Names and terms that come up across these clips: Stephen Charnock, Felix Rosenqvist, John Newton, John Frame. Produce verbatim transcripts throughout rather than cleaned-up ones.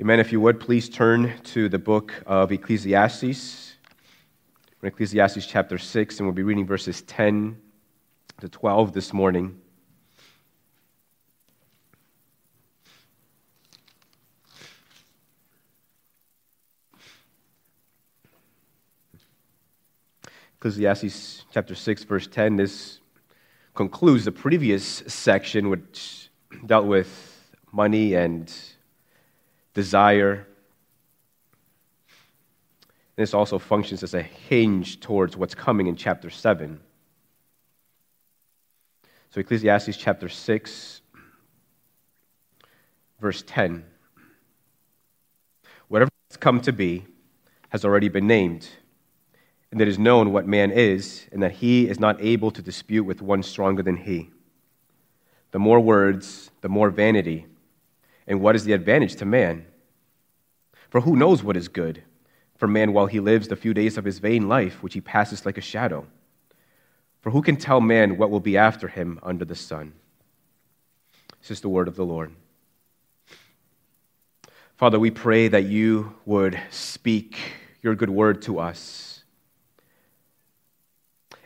Amen. If you would, please turn to the book of Ecclesiastes, Ecclesiastes chapter six, and we'll be reading verses ten to twelve this morning. Ecclesiastes chapter six, verse ten, this concludes the previous section which dealt with money and desire. And this also functions as a hinge towards what's coming in chapter seven. So Ecclesiastes chapter six, verse ten. Whatever has come to be has already been named, and it is known what man is, and that he is not able to dispute with one stronger than he. The more words, the more vanity. And what is the advantage to man? For who knows what is good for man while he lives the few days of his vain life, which he passes like a shadow? For who can tell man what will be after him under the sun? This is the word of the Lord. Father, we pray that you would speak your good word to us,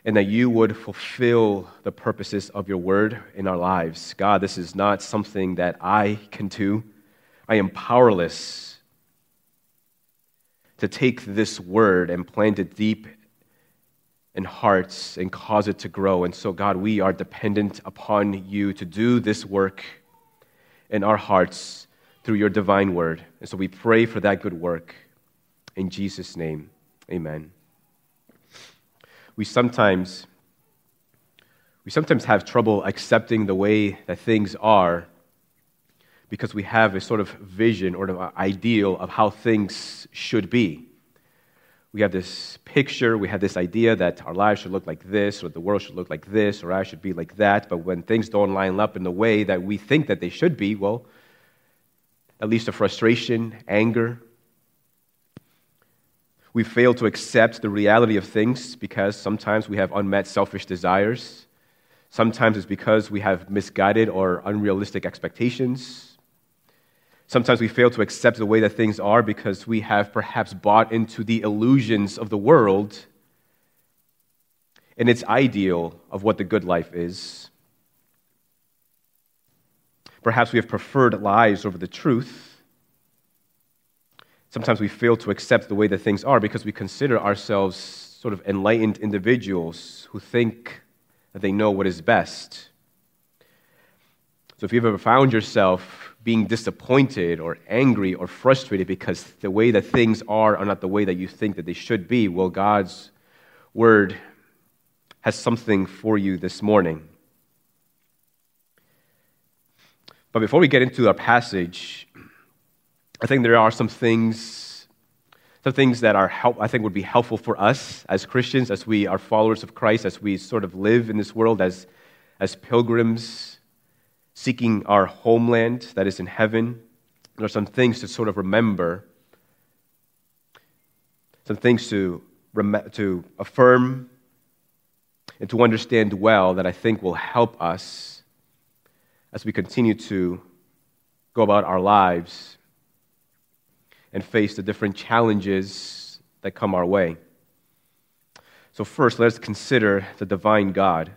and that you would fulfill the purposes of your word in our lives. God, this is not something that I can do. I am powerless to take this word and plant it deep in hearts and cause it to grow. And so, God, we are dependent upon you to do this work in our hearts through your divine word. And so we pray for that good work. In Jesus' name, amen. We sometimes, we sometimes have trouble accepting the way that things are because we have a sort of vision or an ideal of how things should be. We have this picture, we have this idea that our lives should look like this, or the world should look like this, or I should be like that. But when things don't line up in the way that we think that they should be, well, at least a frustration, anger. We fail to accept the reality of things because sometimes we have unmet selfish desires. Sometimes it's because we have misguided or unrealistic expectations. Sometimes we fail to accept the way that things are because we have perhaps bought into the illusions of the world and its ideal of what the good life is. Perhaps we have preferred lies over the truth. Sometimes we fail to accept the way that things are because we consider ourselves sort of enlightened individuals who think that they know what is best. So if you've ever found yourself being disappointed or angry or frustrated because the way that things are are not the way that you think that they should be, well, God's word has something for you this morning. But before we get into our passage, I think there are some things, some things that are help, I think would be helpful for us as Christians, as we are followers of Christ, as we sort of live in this world as, as pilgrims seeking our homeland that is in heaven. There are some things to sort of remember, some things to to affirm and to understand well that I think will help us as we continue to go about our lives and face the different challenges that come our way. So first, let us consider the divine God.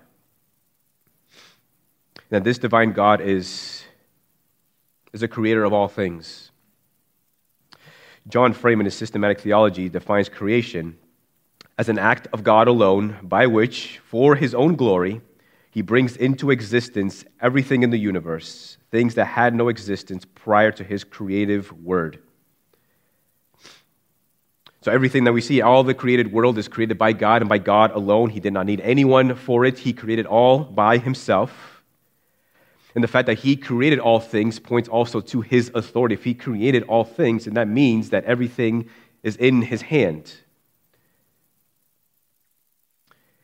Now, this divine God is, is the creator of all things. John Frame, in his systematic theology, defines creation as an act of God alone by which, for his own glory, he brings into existence everything in the universe, things that had no existence prior to his creative word. So everything that we see, all the created world is created by God and by God alone. He did not need anyone for it. He created all by himself. And the fact that he created all things points also to his authority. If he created all things, and that means that everything is in his hand.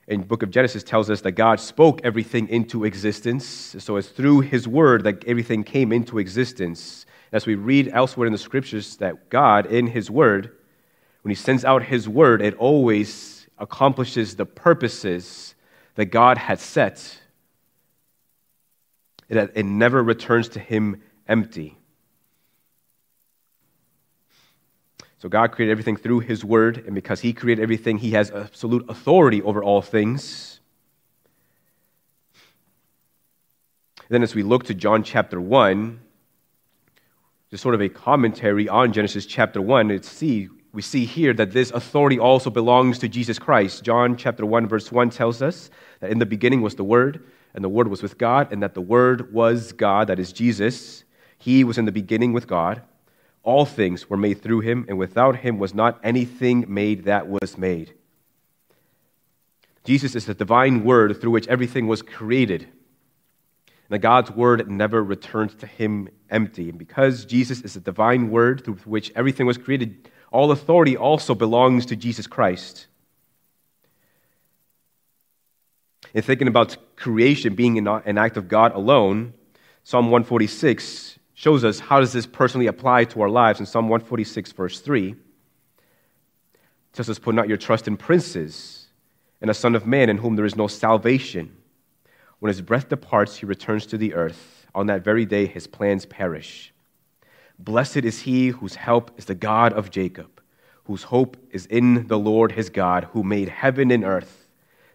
And the book of Genesis tells us that God spoke everything into existence. So it's through his word that everything came into existence. As we read elsewhere in the scriptures that God, in his word, when he sends out his word, it always accomplishes the purposes that God had set. It never returns to him empty. So God created everything through his word, and because he created everything, he has absolute authority over all things. Then as we look to John chapter one, just sort of a commentary on Genesis chapter one, it's see, we see here that this authority also belongs to Jesus Christ. John chapter one verse one tells us that in the beginning was the Word, and the Word was with God, and that the Word was God, that is Jesus. He was in the beginning with God. All things were made through him, and without him was not anything made that was made. Jesus is the divine word through which everything was created. And that God's word never returned to him empty. And because Jesus is the divine word through which everything was created, all authority also belongs to Jesus Christ. In thinking about creation being an act of God alone, Psalm one forty-six shows us how does this personally apply to our lives. In Psalm one forty-six, verse three, it tells us, "Put not your trust in princes, and a son of man in whom there is no salvation. When his breath departs, he returns to the earth. On that very day, his plans perish. Blessed is he whose help is the God of Jacob, whose hope is in the Lord his God, who made heaven and earth,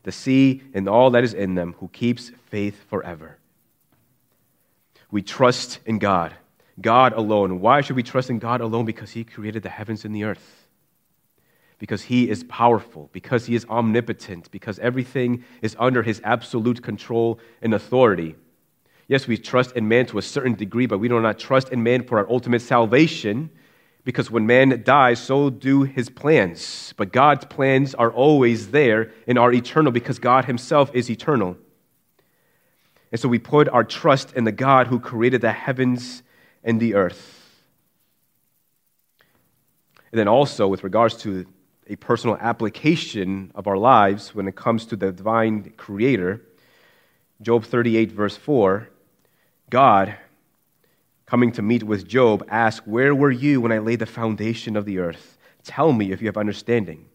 the sea and all that is in them, who keeps faith forever." We trust in God, God alone. Why should we trust in God alone? Because he created the heavens and the earth. Because he is powerful. Because he is omnipotent. Because everything is under his absolute control and authority. Yes, we trust in man to a certain degree, but we do not trust in man for our ultimate salvation. Because when man dies, so do his plans. But God's plans are always there and are eternal because God himself is eternal. And so we put our trust in the God who created the heavens and the earth. And then also with regards to a personal application of our lives when it comes to the divine creator, Job thirty-eight verse four, God, coming to meet with Job, asked, "Where were you when I laid the foundation of the earth? Tell me if you have understanding.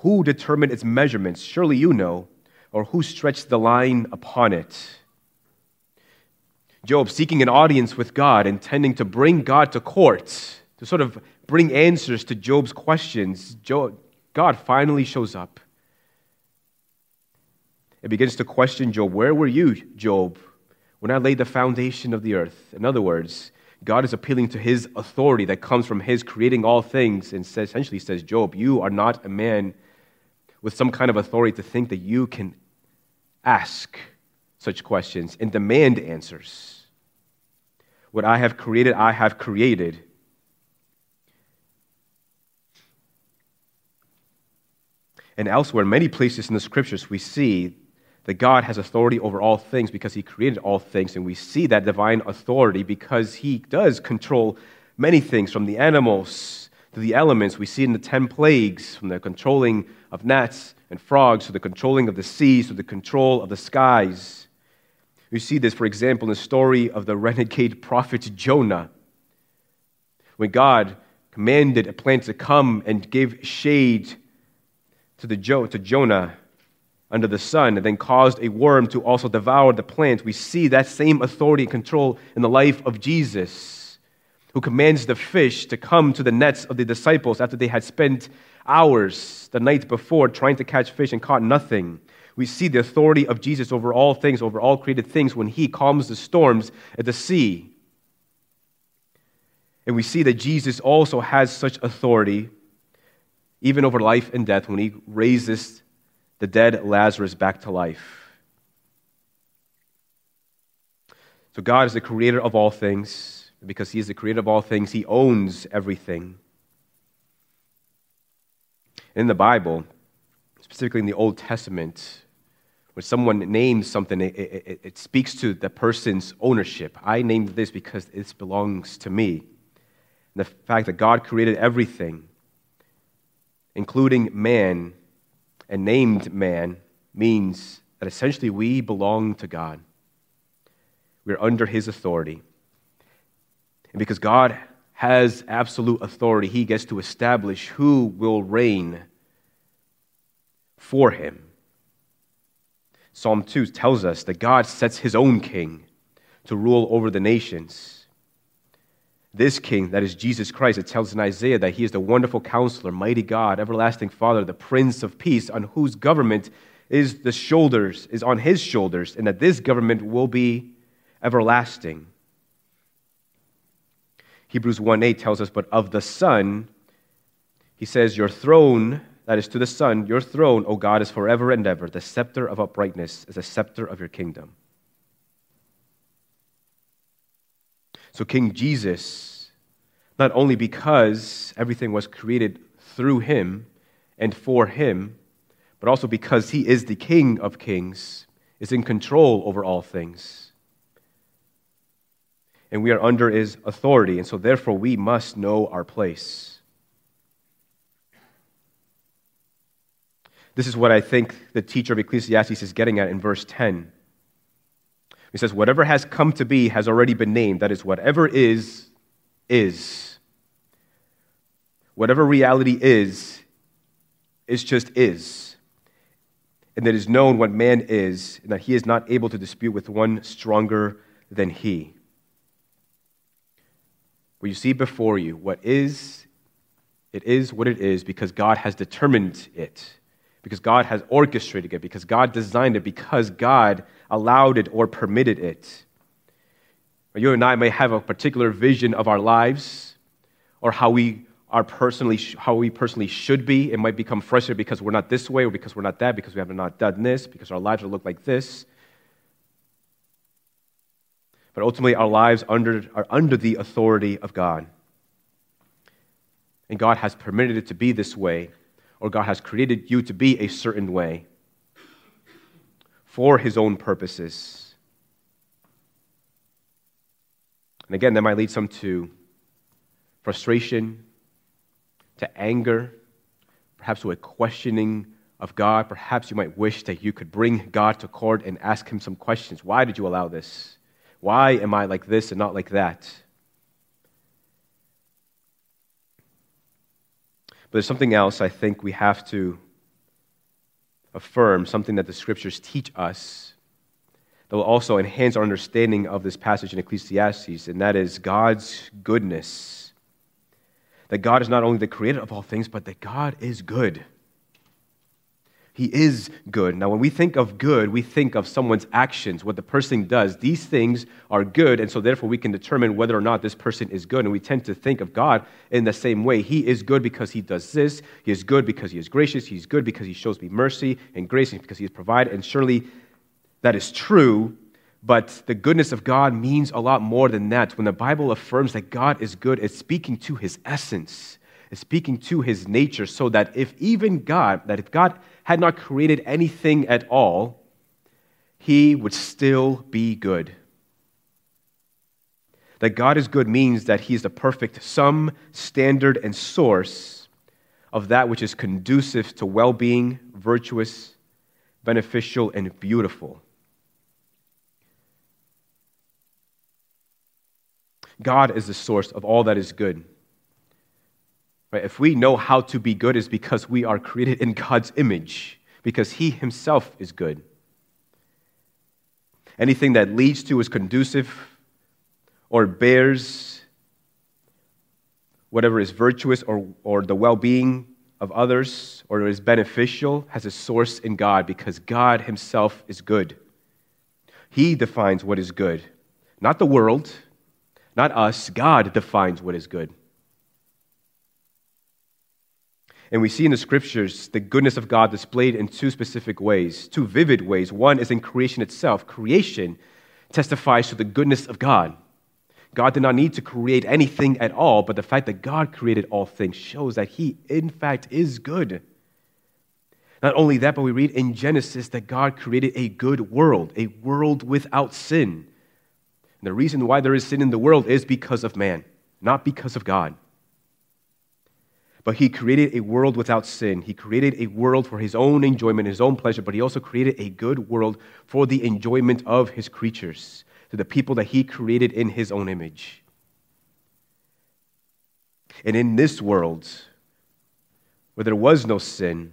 Who determined its measurements? Surely you know, or who stretched the line upon it?" Job seeking an audience with God, intending to bring God to court, to sort of bring answers to Job's questions. Job, God finally shows up. It begins to question Job. "Where were you, Job, when I laid the foundation of the earth?" In other words, God is appealing to his authority that comes from his creating all things and says, essentially says, "Job, you are not a man with some kind of authority to think that you can ask such questions and demand answers. What I have created, I have created." And elsewhere, many places in the scriptures, we see that God has authority over all things because he created all things, and we see that divine authority because he does control many things, from the animals to the elements. We see in the ten plagues, from the controlling of gnats and frogs to the controlling of the seas to the control of the skies. We see this, for example, in the story of the renegade prophet Jonah. When God commanded a plant to come and give shade to, the jo- to Jonah under the sun, and then caused a worm to also devour the plant, we see that same authority and control in the life of Jesus, who commands the fish to come to the nets of the disciples after they had spent hours the night before trying to catch fish and caught nothing. We see the authority of Jesus over all things, over all created things, when he calms the storms at the sea. And we see that Jesus also has such authority even over life and death when he raises the dead Lazarus back to life. So God is the creator of all things. Because he is the creator of all things, he owns everything. In the Bible, specifically in the Old Testament, when someone names something, it, it, it speaks to the person's ownership. I named this because this belongs to me. And the fact that God created everything, including man, and named man, means that essentially we belong to God. We're under his authority. And because God has absolute authority, he gets to establish who will reign for him. Psalm two tells us that God sets his own king to rule over the nations. This king, that is Jesus Christ, it tells in Isaiah that he is the wonderful counselor, mighty God, everlasting Father, the Prince of Peace, on whose government is the shoulders, is on his shoulders, and that this government will be everlasting. Hebrews one eight tells us, but of the Son, he says, your throne, that is to the Son, your throne, O God, is forever and ever. The scepter of uprightness is the scepter of your kingdom. So King Jesus, not only because everything was created through him and for him, but also because he is the King of Kings, is in control over all things. And we are under his authority, and so therefore we must know our place. This is what I think the teacher of Ecclesiastes is getting at in verse ten. He says, whatever has come to be has already been named. That is, whatever is, is. Whatever reality is, is just is. And it is known what man is, and that he is not able to dispute with one stronger than he. What you see before you, what is, it is what it is, because God has determined it. Because God has orchestrated it, because God designed it, because God allowed it or permitted it. You and I may have a particular vision of our lives or how we are personally, how we personally should be. It might become frustrated because we're not this way or because we're not that, because we have not done this, because our lives look like this. But ultimately, our lives under, are under the authority of God. And God has permitted it to be this way. Or God has created you to be a certain way for his own purposes. And again, that might lead some to frustration, to anger, perhaps to a questioning of God. Perhaps you might wish that you could bring God to court and ask him some questions. Why did you allow this? Why am I like this and not like that? But there's something else I think we have to affirm, something that the Scriptures teach us that will also enhance our understanding of this passage in Ecclesiastes, and that is God's goodness. That God is not only the creator of all things, but that God is good. He is good. Now, when we think of good, we think of someone's actions, what the person does. These things are good, and so therefore we can determine whether or not this person is good. And we tend to think of God in the same way. He is good because he does this. He is good because he is gracious. He is good because he shows me mercy and grace and because he has provided. And surely that is true, but the goodness of God means a lot more than that. When the Bible affirms that God is good, it's speaking to his essence. It's speaking to his nature, so that if even God, that if God had not created anything at all, he would still be good. That God is good means that he is the perfect sum, standard, and source of that which is conducive to well-being, virtuous, beneficial, and beautiful. God is the source of all that is good. Right? If we know how to be good, it's because we are created in God's image, because he himself is good. Anything that leads to is conducive or bears whatever is virtuous or, or the well-being of others or is beneficial has a source in God, because God himself is good. He defines what is good. Not the world, not us. God defines what is good. And we see in the Scriptures the goodness of God displayed in two specific ways, two vivid ways. One is in creation itself. Creation testifies to the goodness of God. God did not need to create anything at all, but the fact that God created all things shows that he, in fact, is good. Not only that, but we read in Genesis that God created a good world, a world without sin. And the reason why there is sin in the world is because of man, not because of God. But he created a world without sin. He created a world for his own enjoyment, his own pleasure, but he also created a good world for the enjoyment of his creatures, to the people that he created in his own image. And in this world, where there was no sin,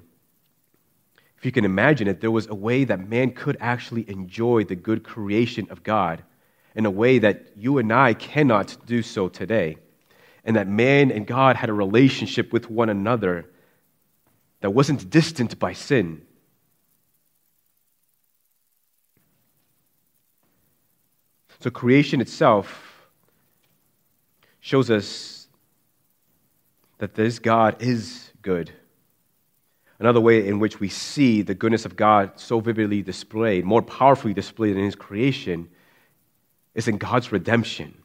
if you can imagine it, there was a way that man could actually enjoy the good creation of God in a way that you and I cannot do so today. and that man and God had a relationship with one another that wasn't distant by sin. So creation itself shows us that this God is good. Another way in which we see the goodness of God so vividly displayed, more powerfully displayed in His creation, is in God's redemption.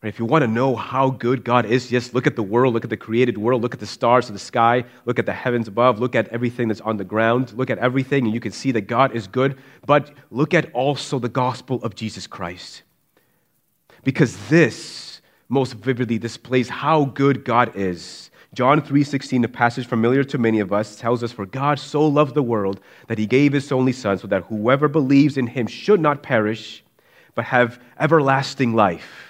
If you want to know how good God is, just look at the world, look at the created world, look at the stars of the sky, look at the heavens above, look at everything that's on the ground, look at everything, and you can see that God is good. But look at also the gospel of Jesus Christ. Because this most vividly displays how good God is. John three sixteen, a passage familiar to many of us, tells us, "For God so loved the world that He gave His only Son, so that whoever believes in Him should not perish, but have everlasting life."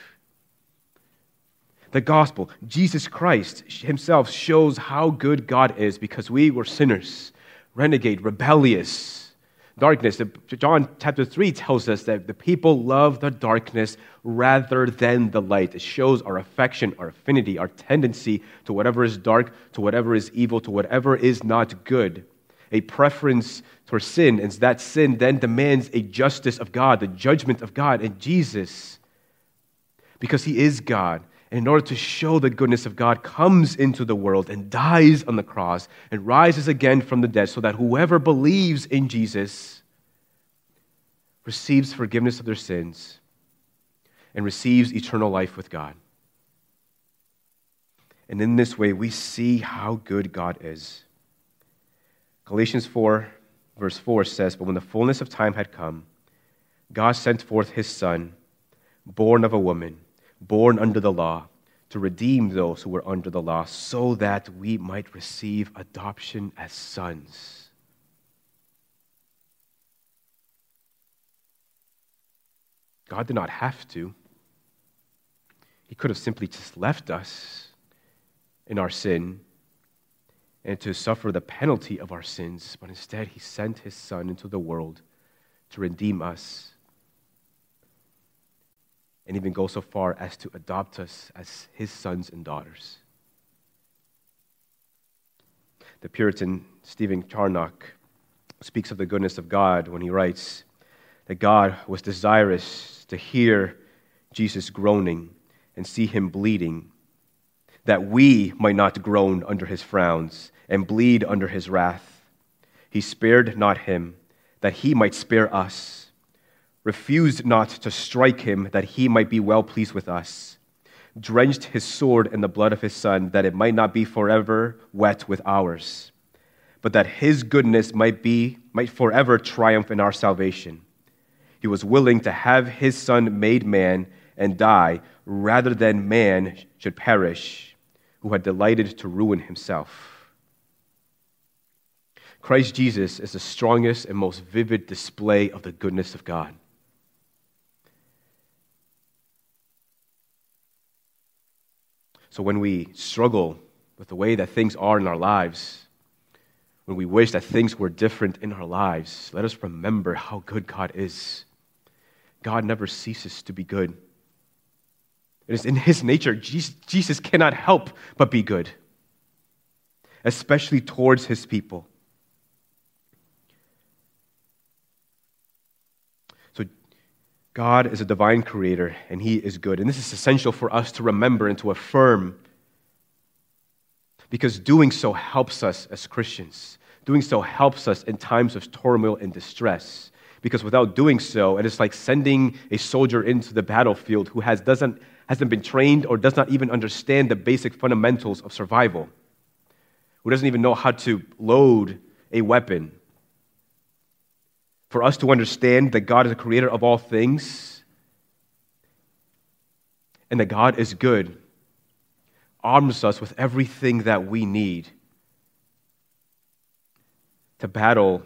The gospel, Jesus Christ Himself, shows how good God is because we were sinners, renegade, rebellious, darkness. John chapter three tells us that the people love the darkness rather than the light. It shows our affection, our affinity, our tendency to whatever is dark, to whatever is evil, to whatever is not good. A preference for sin, and that sin then demands a justice of God, the judgment of God. And Jesus, because He is God, and in order to show the goodness of God, comes into the world and dies on the cross and rises again from the dead so that whoever believes in Jesus receives forgiveness of their sins and receives eternal life with God. And in this way, we see how good God is. Galatians four, verse four says, "But when the fullness of time had come, God sent forth His Son, born of a woman, born under the law, to redeem those who were under the law, so that we might receive adoption as sons." God did not have to. He could have simply just left us in our sin and to suffer the penalty of our sins, but instead He sent His Son into the world to redeem us, and even go so far as to adopt us as His sons and daughters. The Puritan Stephen Charnock speaks of the goodness of God when he writes that God was desirous to hear Jesus groaning and see Him bleeding, that we might not groan under His frowns and bleed under His wrath. He spared not Him, that He might spare us, refused not to strike Him, that He might be well pleased with us, drenched His sword in the blood of His Son, that it might not be forever wet with ours, but that His goodness might be might forever triumph in our salvation. He was willing to have His Son made man and die, rather than man should perish, who had delighted to ruin himself. Christ Jesus is the strongest and most vivid display of the goodness of God. So when we struggle with the way that things are in our lives, when we wish that things were different in our lives, let us remember how good God is. God never ceases to be good. It is in His nature. Jesus cannot help but be good, especially towards His people. So God is a divine creator, and He is good. And this is essential for us to remember and to affirm, because doing so helps us as Christians. Doing so helps us in times of turmoil and distress, because without doing so, it is like sending a soldier into the battlefield who has doesn't hasn't been trained or does not even understand the basic fundamentals of survival, who doesn't even know how to load a weapon. For us to understand that God is the creator of all things and that God is good arms us with everything that we need to battle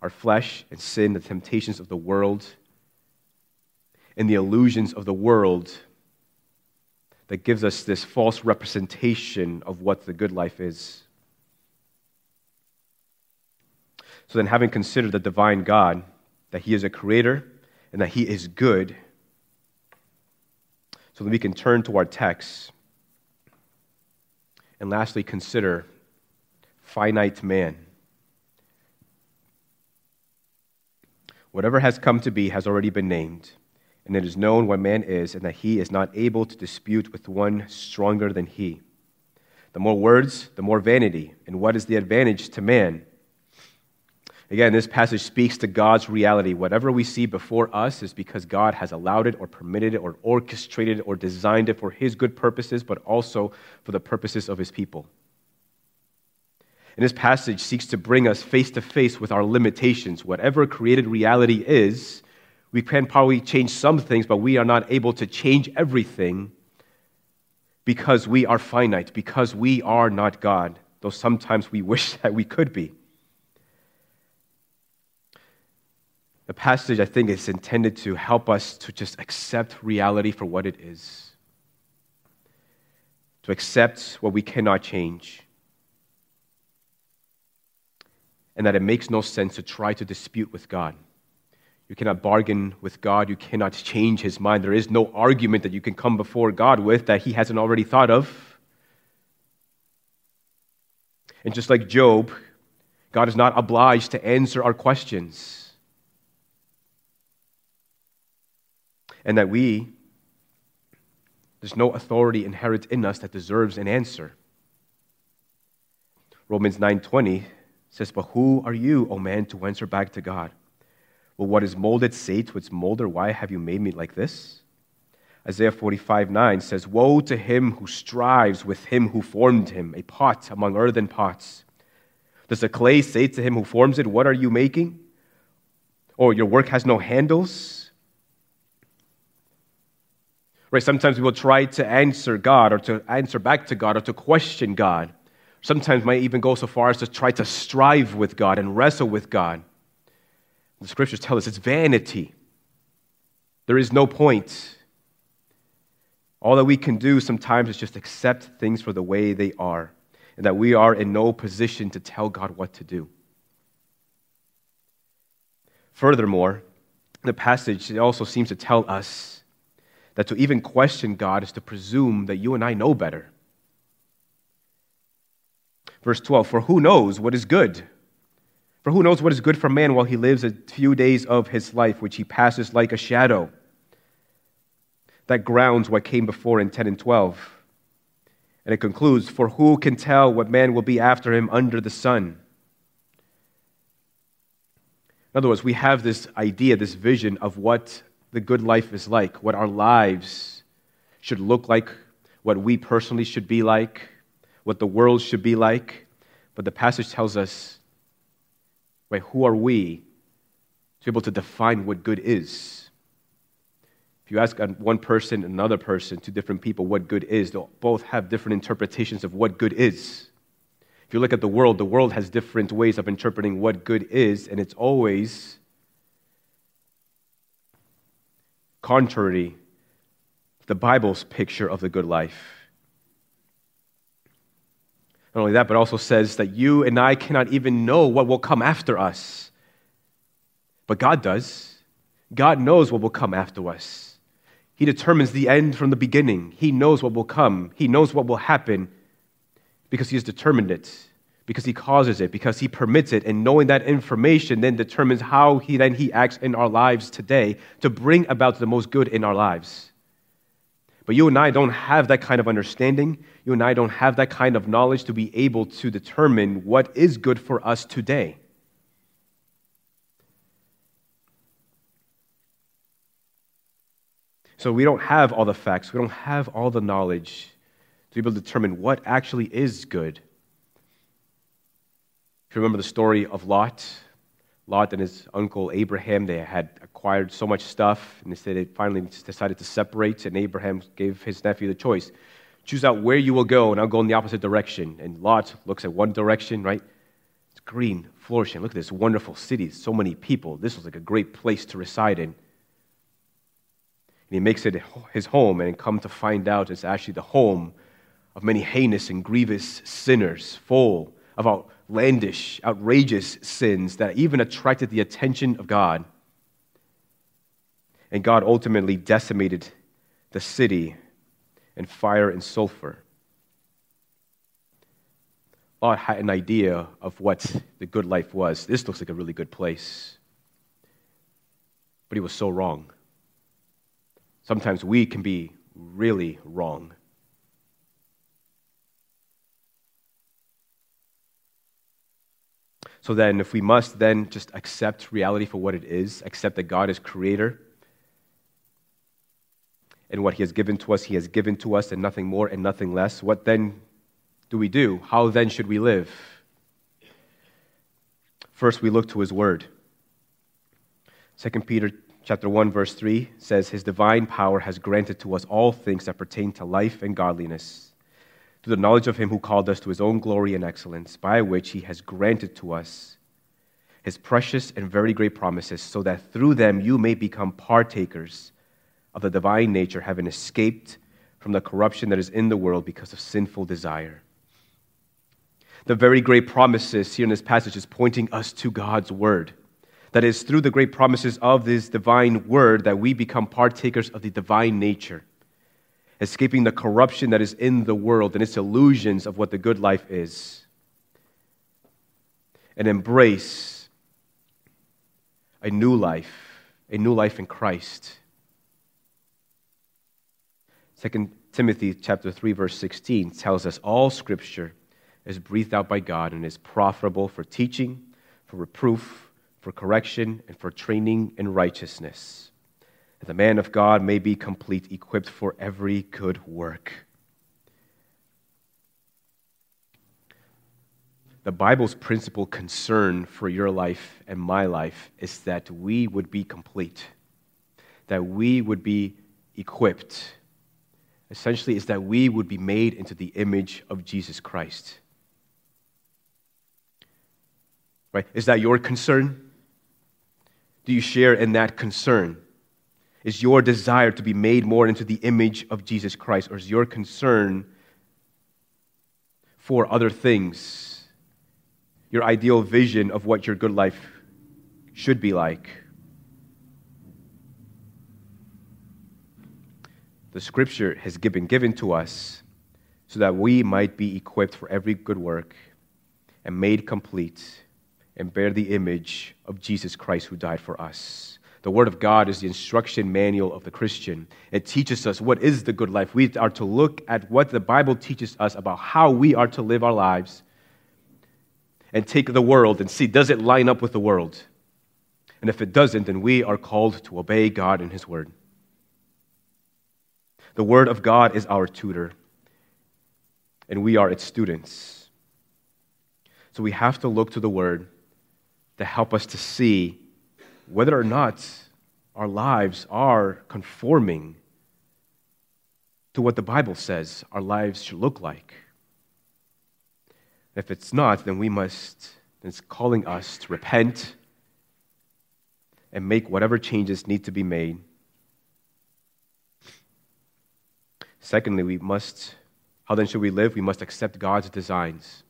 our flesh and sin, the temptations of the world, and the illusions of the world that gives us this false representation of what the good life is. So then, having considered the divine God, that He is a creator and that He is good, so then we can turn to our text And lastly, consider finite man. Whatever has come to be has already been named, and it is known what man is, and that he is not able to dispute with one stronger than he. The more words, the more vanity, and what is the advantage to man? Again, this passage speaks to God's reality. Whatever we see before us is because God has allowed it or permitted it or orchestrated it or designed it for his good purposes, but also for the purposes of his people. And this passage seeks to bring us face to face with our limitations. Whatever created reality is, we can probably change some things, but we are not able to change everything because we are finite, because we are not God, though sometimes we wish that we could be. The passage, I think, is intended to help us to just accept reality for what it is, to accept what we cannot change, and that it makes no sense to try to dispute with God. You cannot bargain with God. You cannot change his mind. There is no argument that you can come before God with that he hasn't already thought of. And just like Job, God is not obliged to answer our questions. And that we, there's no authority inherent in us that deserves an answer. Romans nine twenty says, "But who are you, O man, to answer back to God? Will what is molded say to its molder, why have you made me like this?" Isaiah forty-five nine says, "Woe to him who strives with him who formed him, a pot among earthen pots. Does the clay say to him who forms it, what are you making? Or your work has no handles?" Right, sometimes we will try to answer God or to answer back to God or to question God. Sometimes might even go so far as to try to strive with God and wrestle with God. The scriptures tell us it's vanity. There is no point. All that we can do sometimes is just accept things for the way they are, and that we are in no position to tell God what to do. Furthermore, the passage also seems to tell us that to even question God is to presume that you and I know better. Verse twelve, "For who knows what is good? For who knows what is good for man while he lives a few days of his life, which he passes like a shadow?" That grounds what came before in ten and twelve. And it concludes, "For who can tell what man will be after him under the sun?" In other words, we have this idea, this vision of what the good life is like, what our lives should look like, what we personally should be like, what the world should be like. But the passage tells us, right, who are we to be able to define what good is? If you ask one person, another person, two different people what good is, they'll both have different interpretations of what good is. If you look at the world, the world has different ways of interpreting what good is, and it's always contrary to the Bible's picture of the good life. Not only that, but also says that you and I cannot even know what will come after us. But God does. God knows what will come after us. He determines the end from the beginning. He knows what will come. He knows what will happen because he has determined it, because he causes it, because he permits it, and knowing that information then determines how he then he acts in our lives today to bring about the most good in our lives. But you and I don't have that kind of understanding. You and I don't have that kind of knowledge to be able to determine what is good for us today. So we don't have all the facts. We don't have all the knowledge to be able to determine what actually is good. If you remember the story of Lot, Lot and his uncle Abraham, they had acquired so much stuff, and they said they finally decided to separate, and Abraham gave his nephew the choice. Choose out where you will go, and I'll go in the opposite direction. And Lot looks at one direction, right? It's green, flourishing. Look at this wonderful city, so many people. This was like a great place to reside in. And he makes it his home, and come to find out it's actually the home of many heinous and grievous sinners, full of our outlandish, outrageous sins that even attracted the attention of God. And God ultimately decimated the city in fire and sulfur. all had an idea of what the good life was. This looks like a really good place. But he was so wrong. Sometimes we can be really wrong. So then, if we must then just accept reality for what it is, accept that God is creator, and what he has given to us, he has given to us, and nothing more and nothing less, what then do we do? How then should we live? First, we look to his word. Second Peter chapter one, verse three says, his divine power has granted to us all things that pertain to life and godliness, through the knowledge of him who called us to his own glory and excellence, by which he has granted to us his precious and very great promises, so that through them you may become partakers of the divine nature, having escaped from the corruption that is in the world because of sinful desire. The very great promises here in this passage is pointing us to God's word. That is, through the great promises of this divine word that we become partakers of the divine nature, escaping the corruption that is in the world and its illusions of what the good life is, and embrace a new life, a new life in Christ. Second Timothy chapter three, verse sixteen tells us, all Scripture is breathed out by God and is profitable for teaching, for reproof, for correction, and for training in righteousness, that the man of God may be complete, equipped for every good work. The Bible's principal concern for your life and my life is that we would be complete, that we would be equipped. Essentially, is that we would be made into the image of Jesus Christ. Right? Is that your concern? Do you share in that concern? Is your desire to be made more into the image of Jesus Christ, or is your concern for other things, your ideal vision of what your good life should be like? The Scripture has been given to us so that we might be equipped for every good work and made complete and bear the image of Jesus Christ who died for us. The Word of God is the instruction manual of the Christian. It teaches us what is the good life. We are to look at what the Bible teaches us about how we are to live our lives and take the world and see, does it line up with the world? And if it doesn't, then we are called to obey God and His Word. The Word of God is our tutor, and we are its students. So we have to look to the Word to help us to see whether or not our lives are conforming to what the Bible says our lives should look like. If it's not, then we must, it's calling us to repent and make whatever changes need to be made. Secondly, we must, how then should we live? We must accept God's designs.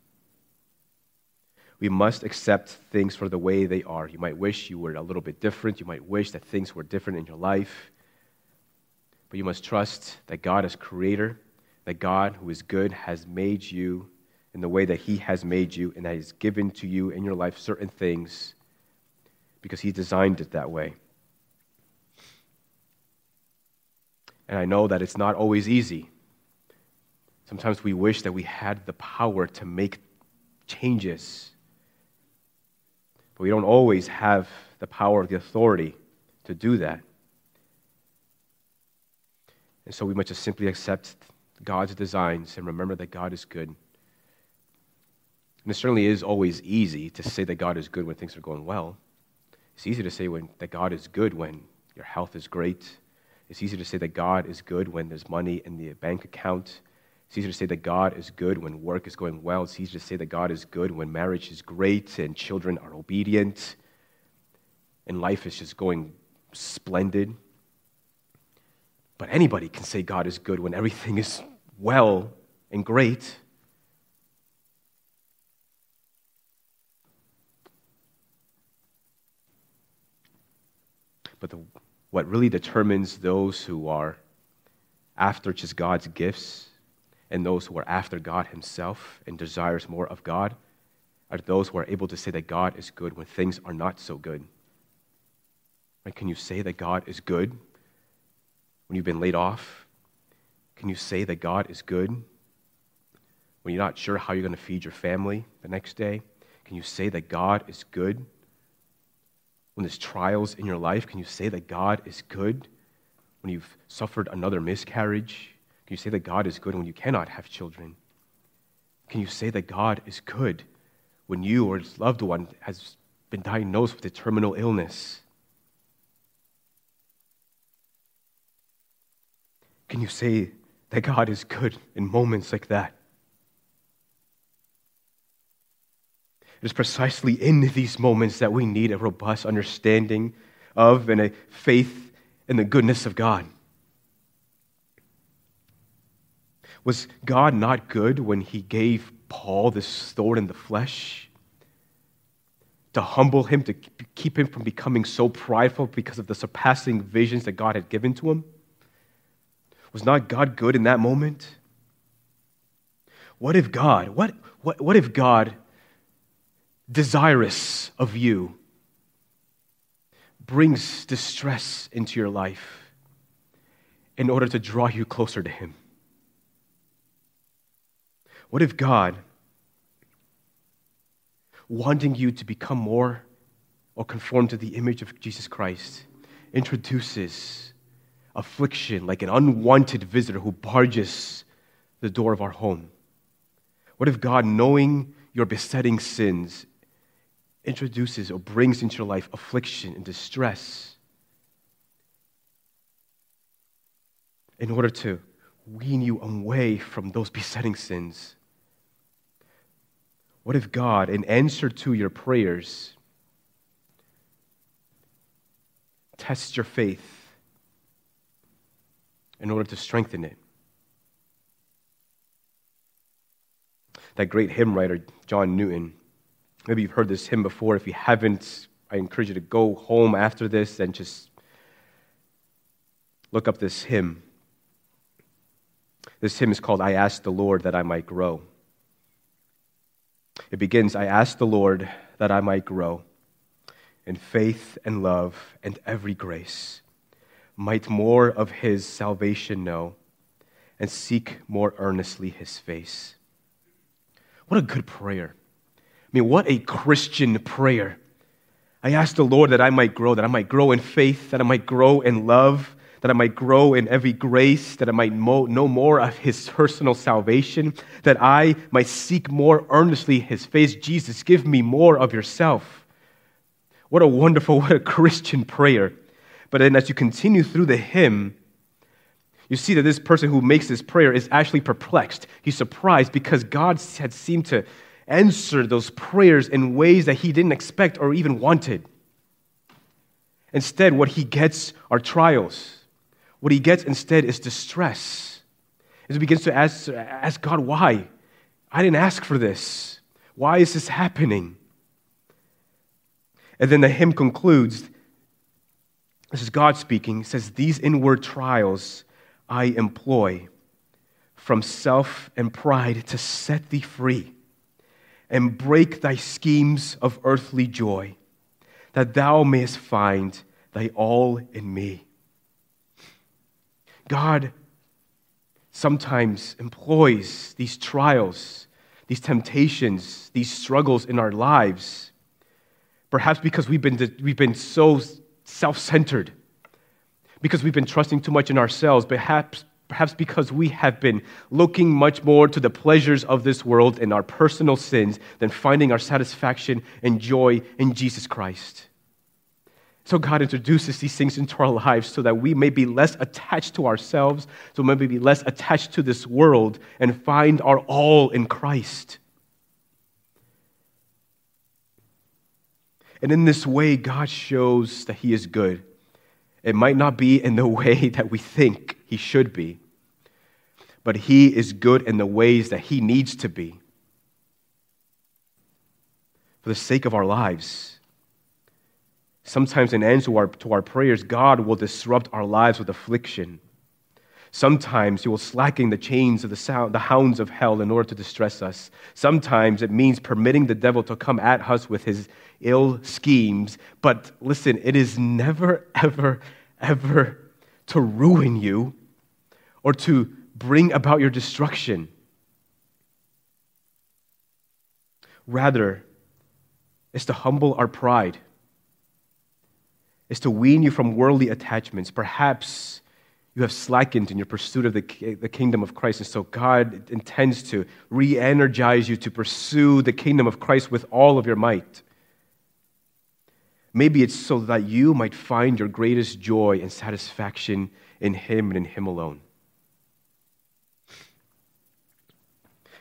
We must accept things for the way they are. You might wish you were a little bit different. You might wish that things were different in your life. But you must trust that God is creator, that God, who is good, has made you in the way that he has made you and that he's given to you in your life certain things because he designed it that way. And I know that it's not always easy. Sometimes we wish that we had the power to make changes. But we don't always have the power or the authority to do that. And so we must just simply accept God's designs and remember that God is good. And it certainly is always easy to say that God is good when things are going well. It's easy to say when, that God is good when your health is great. It's easy to say that God is good when there's money in the bank account. It's easy to say that God is good when work is going well. It's easy to say that God is good when marriage is great and children are obedient and life is just going splendid. But anybody can say God is good when everything is well and great. But the What really determines those who are after just God's gifts and those who are after God himself and desires more of God are those who are able to say that God is good when things are not so good. Right? Can you say that God is good when you've been laid off? Can you say that God is good when you're not sure how you're going to feed your family the next day? Can you say that God is good when there's trials in your life? Can you say that God is good when you've suffered another miscarriage? Can you say that God is good when you cannot have children? Can you say that God is good when you or your loved one has been diagnosed with a terminal illness? Can you say that God is good in moments like that? It is precisely in these moments that we need a robust understanding of and a faith in the goodness of God. Was God not good when he gave Paul this thorn in the flesh to humble him, to keep him from becoming so prideful because of the surpassing visions that God had given to him? Was not God good in that moment? What if God, what, what, what if God, desirous of you, brings distress into your life in order to draw you closer to him? What if God, wanting you to become more or conform to the image of Jesus Christ, introduces affliction like an unwanted visitor who barges the door of our home? What if God, knowing your besetting sins, introduces or brings into your life affliction and distress in order to wean you away from those besetting sins? What if God, in answer to your prayers, tests your faith in order to strengthen it? That great hymn writer, John Newton, maybe you've heard this hymn before. If you haven't, I encourage you to go home after this and just look up this hymn. This hymn is called, "I Ask the Lord That I Might Grow." It begins, "I ask the Lord that I might grow in faith and love and every grace, might more of his salvation know and seek more earnestly his face." What a good prayer. I mean, what a Christian prayer. I ask the Lord that I might grow, that I might grow in faith, that I might grow in love, that I might grow in every grace, that I might mo- know more of his personal salvation, that I might seek more earnestly his face. Jesus, give me more of yourself. What a wonderful, what a Christian prayer. But then as you continue through the hymn, you see that this person who makes this prayer is actually perplexed. He's surprised because God had seemed to answer those prayers in ways that he didn't expect or even wanted. Instead, what he gets are trials. What he gets instead is distress. As he begins to ask, ask God, why? I didn't ask for this. Why is this happening? And then the hymn concludes. This is God speaking. He says, "These inward trials I employ from self and pride to set thee free and break thy schemes of earthly joy, that thou mayest find thy all in me." God sometimes employs these trials, these temptations, these struggles in our lives, perhaps because we've been, we've been so self-centered, because we've been trusting too much in ourselves, perhaps, perhaps because we have been looking much more to the pleasures of this world and our personal sins than finding our satisfaction and joy in Jesus Christ. So God introduces these things into our lives so that we may be less attached to ourselves, so maybe be less attached to this world and find our all in Christ. And in this way, God shows that he is good. It might not be in the way that we think he should be, but he is good in the ways that he needs to be for the sake of our lives. Sometimes in answer to our, to our prayers, God will disrupt our lives with affliction. Sometimes he will slacken the chains of the, sound, the hounds of hell in order to distress us. Sometimes it means permitting the devil to come at us with his ill schemes. But listen, it is never, ever, ever to ruin you or to bring about your destruction. Rather, it's to humble our pride. It's to wean you from worldly attachments. Perhaps you have slackened in your pursuit of the, the kingdom of Christ, and so God intends to re-energize you to pursue the kingdom of Christ with all of your might. Maybe it's so that you might find your greatest joy and satisfaction in Him and in Him alone.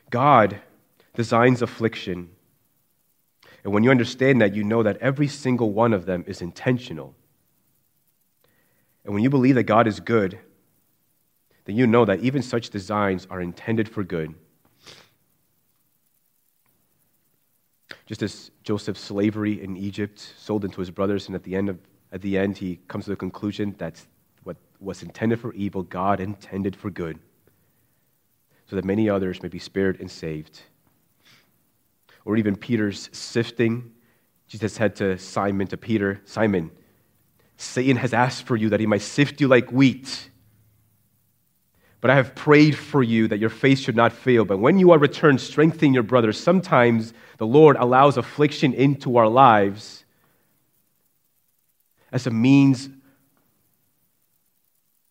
God designs affliction, and when you understand that, you know that every single one of them is intentional. And when you believe that God is good, then you know that even such designs are intended for good. Just as Joseph's slavery in Egypt, sold into his brothers, and at the end, of, at the end he comes to the conclusion that what was intended for evil, God intended for good, so that many others may be spared and saved. Or even Peter's sifting. Jesus said to Simon, to Peter, Simon, Satan has asked for you that he might sift you like wheat. But I have prayed for you that your faith should not fail. But when you are returned, strengthen your brothers. Sometimes the Lord allows affliction into our lives as a means,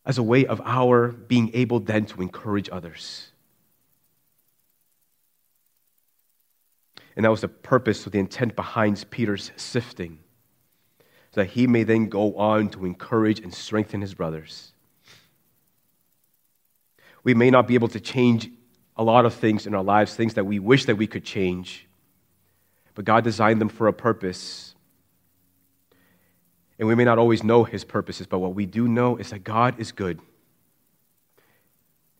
as a way of our being able then to encourage others. And that was the purpose or the intent behind Peter's sifting, so that he may then go on to encourage and strengthen his brothers. We may not be able to change a lot of things in our lives, things that we wish that we could change, but God designed them for a purpose. And we may not always know His purposes, but what we do know is that God is good,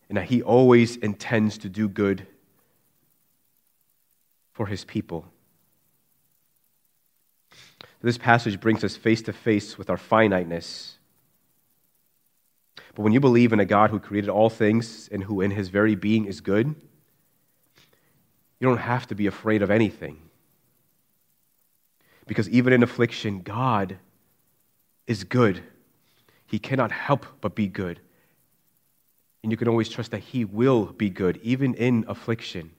and that He always intends to do good for His people. This passage brings us face to face with our finiteness. But when you believe in a God who created all things and who in His very being is good, you don't have to be afraid of anything. Because even in affliction, God is good. He cannot help but be good. And you can always trust that He will be good, even in affliction.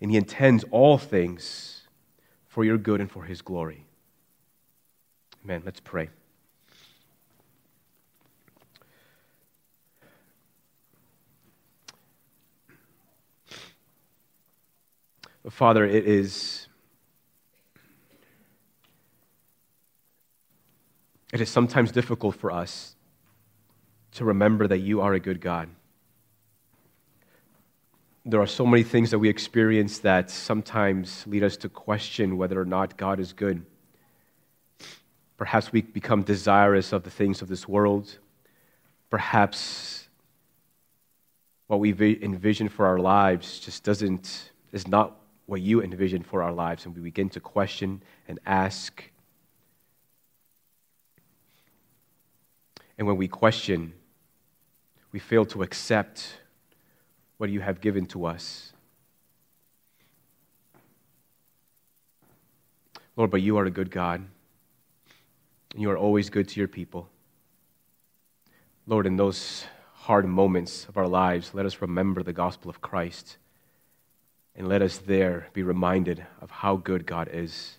And He intends all things for your good and for His glory. Amen. Let's pray. Father, it is it is sometimes difficult for us to remember that You are a good God. There are so many things that we experience that sometimes lead us to question whether or not God is good. Perhaps we become desirous of the things of this world. Perhaps what we envision for our lives just doesn't, is not what You envision for our lives, and we begin to question and ask. And when we question, we fail to accept what You have given to us. Lord, but You are a good God, and You are always good to Your people. Lord, in those hard moments of our lives, let us remember the gospel of Christ, and let us there be reminded of how good God is.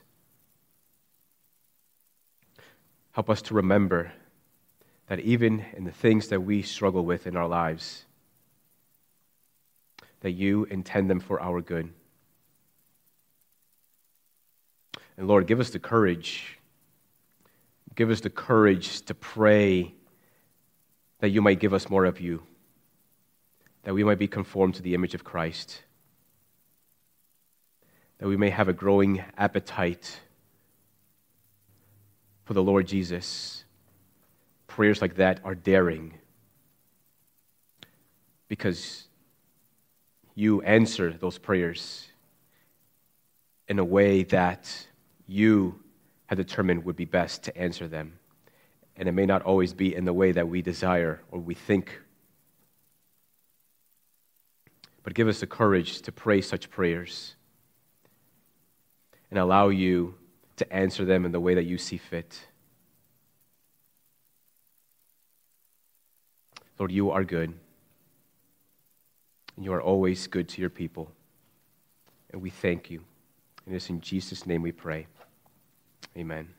Help us to remember that even in the things that we struggle with in our lives, that You intend them for our good. And Lord, give us the courage. Give us the courage to pray that You might give us more of You, that we might be conformed to the image of Christ, that we may have a growing appetite for the Lord Jesus. Prayers like that are daring, because You answer those prayers in a way that You had determined would be best to answer them. and it may not always be in the way that we desire or we think. But give us the courage to pray such prayers and allow you to answer them in the way that you see fit. Lord, you are good, and you are always good to your people, and we thank you. And it's in Jesus' name we pray. Amen.